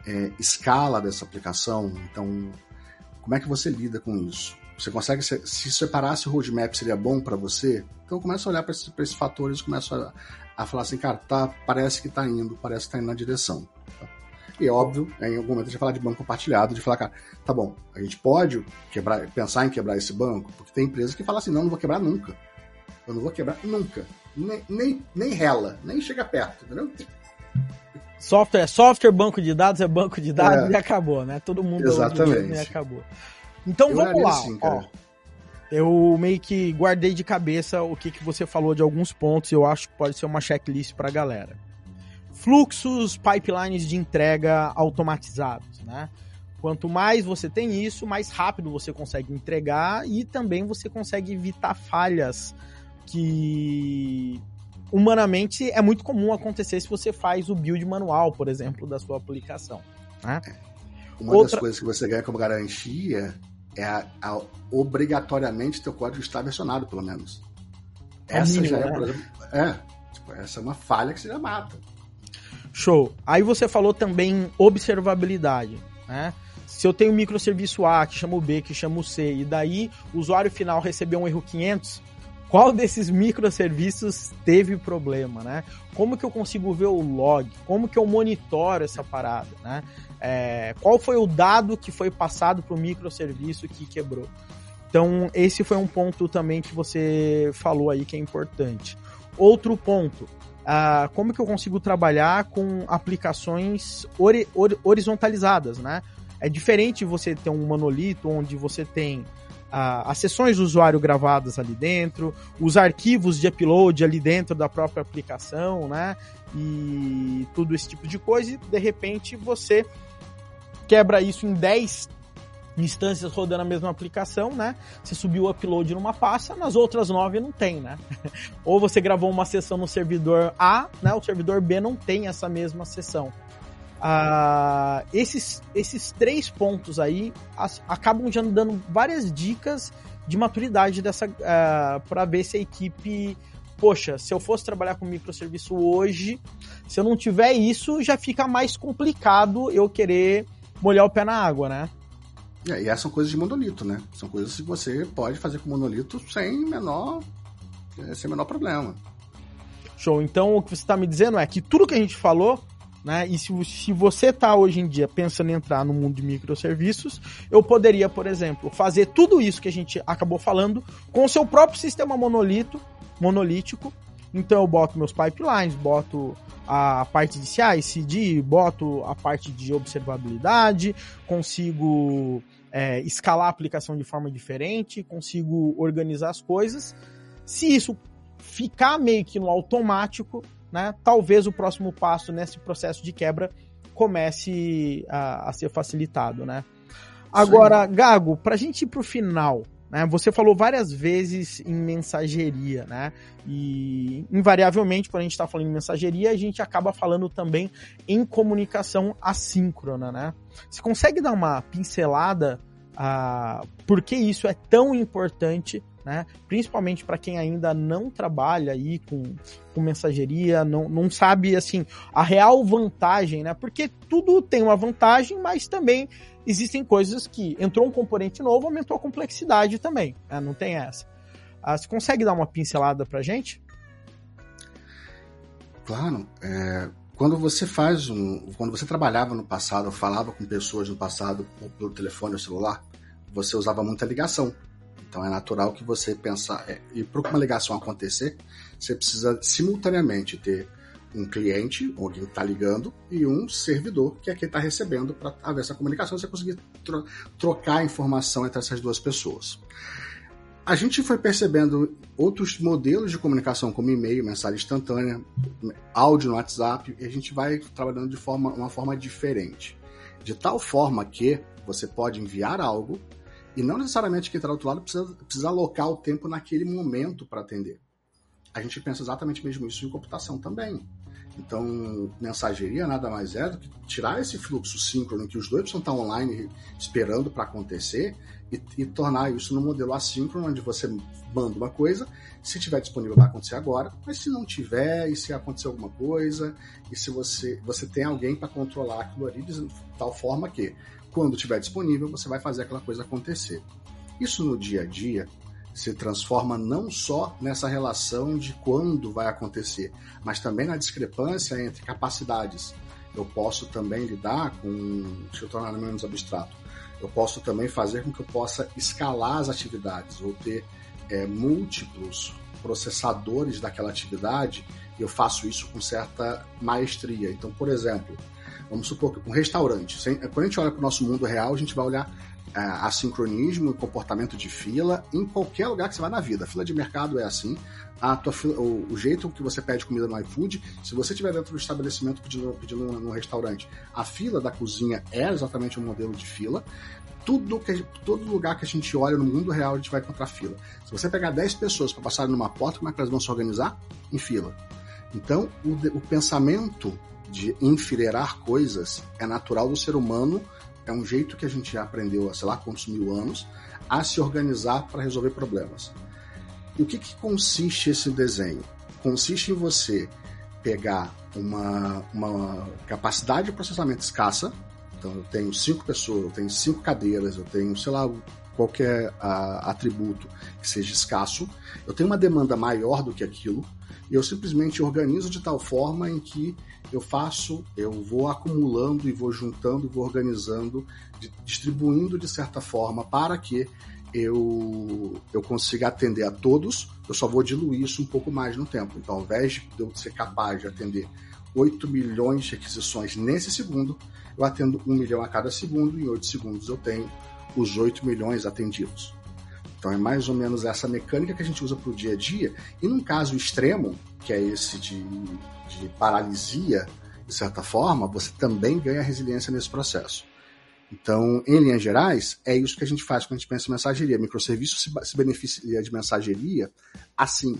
é, escala dessa aplicação, então como é que você lida com isso? Você consegue, se, se separasse o roadmap seria bom para você? Então começa a olhar para esses, esses fatores, começa a, a falar assim, cara, tá, parece que está indo, parece que está indo na direção. Tá? E óbvio, em algum momento a gente vai falar de banco compartilhado, de falar, cara, tá bom, a gente pode quebrar, pensar em quebrar esse banco, porque tem empresas que falam assim, não, não vou quebrar nunca. Eu não vou quebrar nunca. Nem, nem, nem rela, nem chega perto, entendeu? Software é software, banco de dados é banco de dados é. E acabou, né? Todo mundo... Exatamente. E acabou. Então eu vamos lá. Assim, ó, eu meio que guardei de cabeça o que, que você falou de alguns pontos e eu acho que pode ser uma checklist pra galera. Fluxos, pipelines de entrega automatizados, né? Quanto mais você tem isso, mais rápido você consegue entregar e também você consegue evitar falhas que humanamente é muito comum acontecer se você faz o build manual, por exemplo, da sua aplicação. Né? Uma Outra... das coisas que você ganha como garantia é a, a, obrigatoriamente teu código está versionado, pelo menos. É essa mínimo, já é, né? Por exemplo, é, tipo, essa é uma falha que você já mata. Show. Aí você falou também em observabilidade, né? Se eu tenho um microserviço A, que chama o B, que chama o C, e daí o usuário final recebeu um erro quinhentos, qual desses microserviços teve problema, né? Como que eu consigo ver o log? Como que eu monitoro essa parada, né? É, qual foi o dado que foi passado para o microserviço que quebrou? Então, esse foi um ponto também que você falou aí que é importante. Outro ponto, ah, como que eu consigo trabalhar com aplicações hori- hori- horizontalizadas, né? É diferente você ter um monolito onde você tem as sessões do usuário gravadas ali dentro, os arquivos de upload ali dentro da própria aplicação, né? E tudo esse tipo de coisa. E, de repente, você quebra isso em dez instâncias rodando a mesma aplicação, né? Você subiu o upload numa pasta, nas outras nove não tem, né? Ou você gravou uma sessão no servidor A, né? O servidor B não tem essa mesma sessão. Ah, esses, esses três pontos aí as, acabam já dando várias dicas de maturidade dessa ah, para ver se a equipe, poxa, se eu fosse trabalhar com microserviço hoje, se eu não tiver isso, já fica mais complicado eu querer molhar o pé na água, né? É, e essas são coisas de monolito, né? São coisas que você pode fazer com monolito sem menor, sem menor problema. Show. Então, o que você está me dizendo é que tudo que a gente falou, né, e se, se você está hoje em dia pensando em entrar no mundo de microsserviços, eu poderia, por exemplo, fazer tudo isso que a gente acabou falando com o seu próprio sistema monolito, monolítico. Então eu boto meus pipelines, boto a parte de C I, C D, boto a parte de observabilidade, consigo é, escalar a aplicação de forma diferente, consigo organizar as coisas. Se isso ficar meio que no automático, né, talvez o próximo passo nesse processo de quebra comece a, a ser facilitado, né? Agora, sim. Gago, para a gente ir para o final, né, você falou várias vezes em mensageria, né? E invariavelmente, quando a gente está falando em mensageria, a gente acaba falando também em comunicação assíncrona, né? Você consegue dar uma pincelada a por que isso é tão importante, né? Principalmente para quem ainda não trabalha aí com, com mensageria, não, não sabe assim, a real vantagem, né? Porque tudo tem uma vantagem, mas também existem coisas que entrou um componente novo, aumentou a complexidade também, né? Não tem essa. Ah, você consegue dar uma pincelada para a gente? Claro. É, quando você faz um, quando você trabalhava no passado, ou falava com pessoas no passado ou pelo telefone ou celular, você usava muita ligação. Então é natural que você pensar, e para uma ligação acontecer, você precisa simultaneamente ter um cliente, ou quem está ligando, e um servidor, que é quem está recebendo, para haver essa comunicação, você conseguir tro- trocar a informação entre essas duas pessoas. A gente foi percebendo outros modelos de comunicação, como e-mail, mensagem instantânea, áudio no WhatsApp, e a gente vai trabalhando de forma, uma forma diferente. De tal forma que você pode enviar algo, e não necessariamente quem está do outro lado precisa, precisa alocar o tempo naquele momento para atender. A gente pensa exatamente mesmo isso em computação também. Então, mensageria nada mais é do que tirar esse fluxo síncrono que os dois precisam estar online esperando para acontecer e, e tornar isso num modelo assíncrono, onde você manda uma coisa, se tiver disponível vai acontecer agora, mas se não tiver, e se acontecer alguma coisa, e se você, você tem alguém para controlar aquilo ali de tal forma que quando estiver disponível, você vai fazer aquela coisa acontecer. Isso no dia a dia se transforma não só nessa relação de quando vai acontecer, mas também na discrepância entre capacidades. Eu posso também lidar com... Deixa eu tornar menos abstrato. Eu posso também fazer com que eu possa escalar as atividades, ou ter é, múltiplos processadores daquela atividade, e eu faço isso com certa maestria. Então, por exemplo... Vamos supor que um restaurante, quando a gente olha para o nosso mundo real, a gente vai olhar ah, assincronismo, comportamento de fila, em qualquer lugar que você vai na vida. A fila de mercado é assim, a tua fila, o, o jeito que você pede comida no iFood, se você estiver dentro do estabelecimento pedindo, pedindo um, um restaurante, a fila da cozinha é exatamente um modelo de fila. Tudo que, todo lugar que a gente olha no mundo real, a gente vai encontrar fila. Se você pegar dez pessoas para passarem numa porta, como é que elas vão se organizar? Em fila. Então, o, o pensamento de enfileirar coisas é natural do ser humano, é um jeito que a gente já aprendeu há sei lá quantos mil anos a se organizar para resolver problemas. E o que, que consiste esse desenho? Consiste em você pegar uma, uma capacidade de processamento escassa, então eu tenho cinco pessoas, eu tenho cinco cadeiras, eu tenho, sei lá, qualquer a, atributo que seja escasso, eu tenho uma demanda maior do que aquilo, e eu simplesmente organizo de tal forma em que eu faço, eu vou acumulando e vou juntando, vou organizando, de, distribuindo de certa forma para que eu, eu consiga atender a todos, eu só vou diluir isso um pouco mais no tempo. Então, ao invés de eu ser capaz de atender oito milhões de requisições nesse segundo, eu atendo um milhão a cada segundo, e em oito segundos eu tenho os oito milhões atendidos. Então é mais ou menos essa mecânica que a gente usa para o dia a dia, e num caso extremo, que é esse de, de paralisia, de certa forma, você também ganha resiliência nesse processo. Então, em linhas gerais, é isso que a gente faz quando a gente pensa em mensageria. Microserviço se, se beneficia de mensageria assim.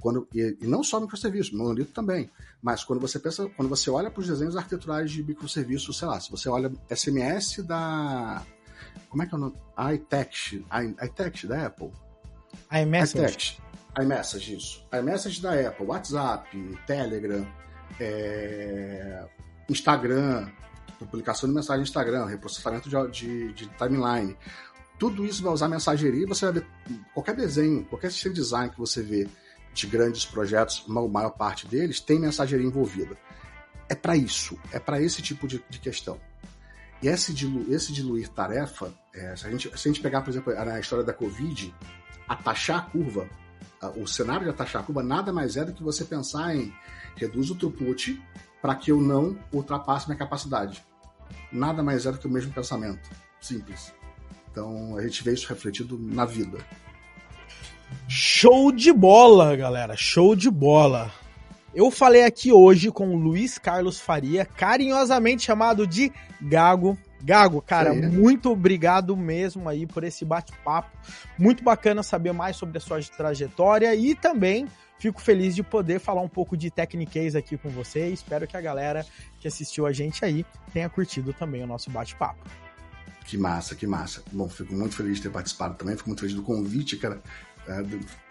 Quando, e, e não só microserviço, monolito também, mas quando você pensa, quando você olha para os desenhos arquiteturais de microserviço, sei lá, se você olha S M S da... Como é que é o nome? iText, iText da Apple. iMessage. iMessage, isso. iMessage da Apple, WhatsApp, Telegram, é... Instagram, publicação de mensagem no Instagram, reprocessamento de, de, de timeline. Tudo isso vai usar mensageria, e você vai ver qualquer desenho, qualquer sistema de design que você vê de grandes projetos, a maior parte deles, tem mensageria envolvida. É para isso, é para esse tipo de, de questão. E esse diluir, esse diluir tarefa, é, se, a gente, se a gente pegar, por exemplo, na história da Covid, atachar a curva, o cenário de atachar a curva nada mais é do que você pensar em reduz o throughput para que eu não ultrapasse minha capacidade. Nada mais é do que o mesmo pensamento. Simples. Então, a gente vê isso refletido na vida. Show de bola, galera. Show de bola. Eu falei aqui hoje com o Luiz Carlos Faria, carinhosamente chamado de Gago. Gago, cara, Sim, né? muito obrigado mesmo aí por esse bate-papo. Muito bacana saber mais sobre a sua trajetória e também fico feliz de poder falar um pouco de Techniquez aqui com você. Espero que a galera que assistiu a gente aí tenha curtido também o nosso bate-papo. Que massa, que massa. Bom, fico muito feliz de ter participado também, fico muito feliz do convite, cara.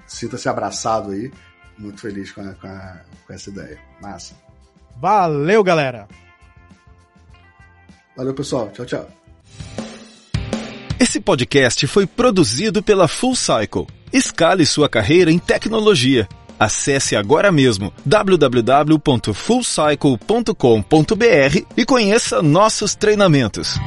Sinta-se abraçado aí. Muito feliz com, a, com, a, com essa ideia. Massa. Valeu, galera! Valeu, pessoal. Tchau, tchau. Esse podcast foi produzido pela Full Cycle. Escale sua carreira em tecnologia. Acesse agora mesmo w w w ponto full cycle ponto com ponto b r e conheça nossos treinamentos.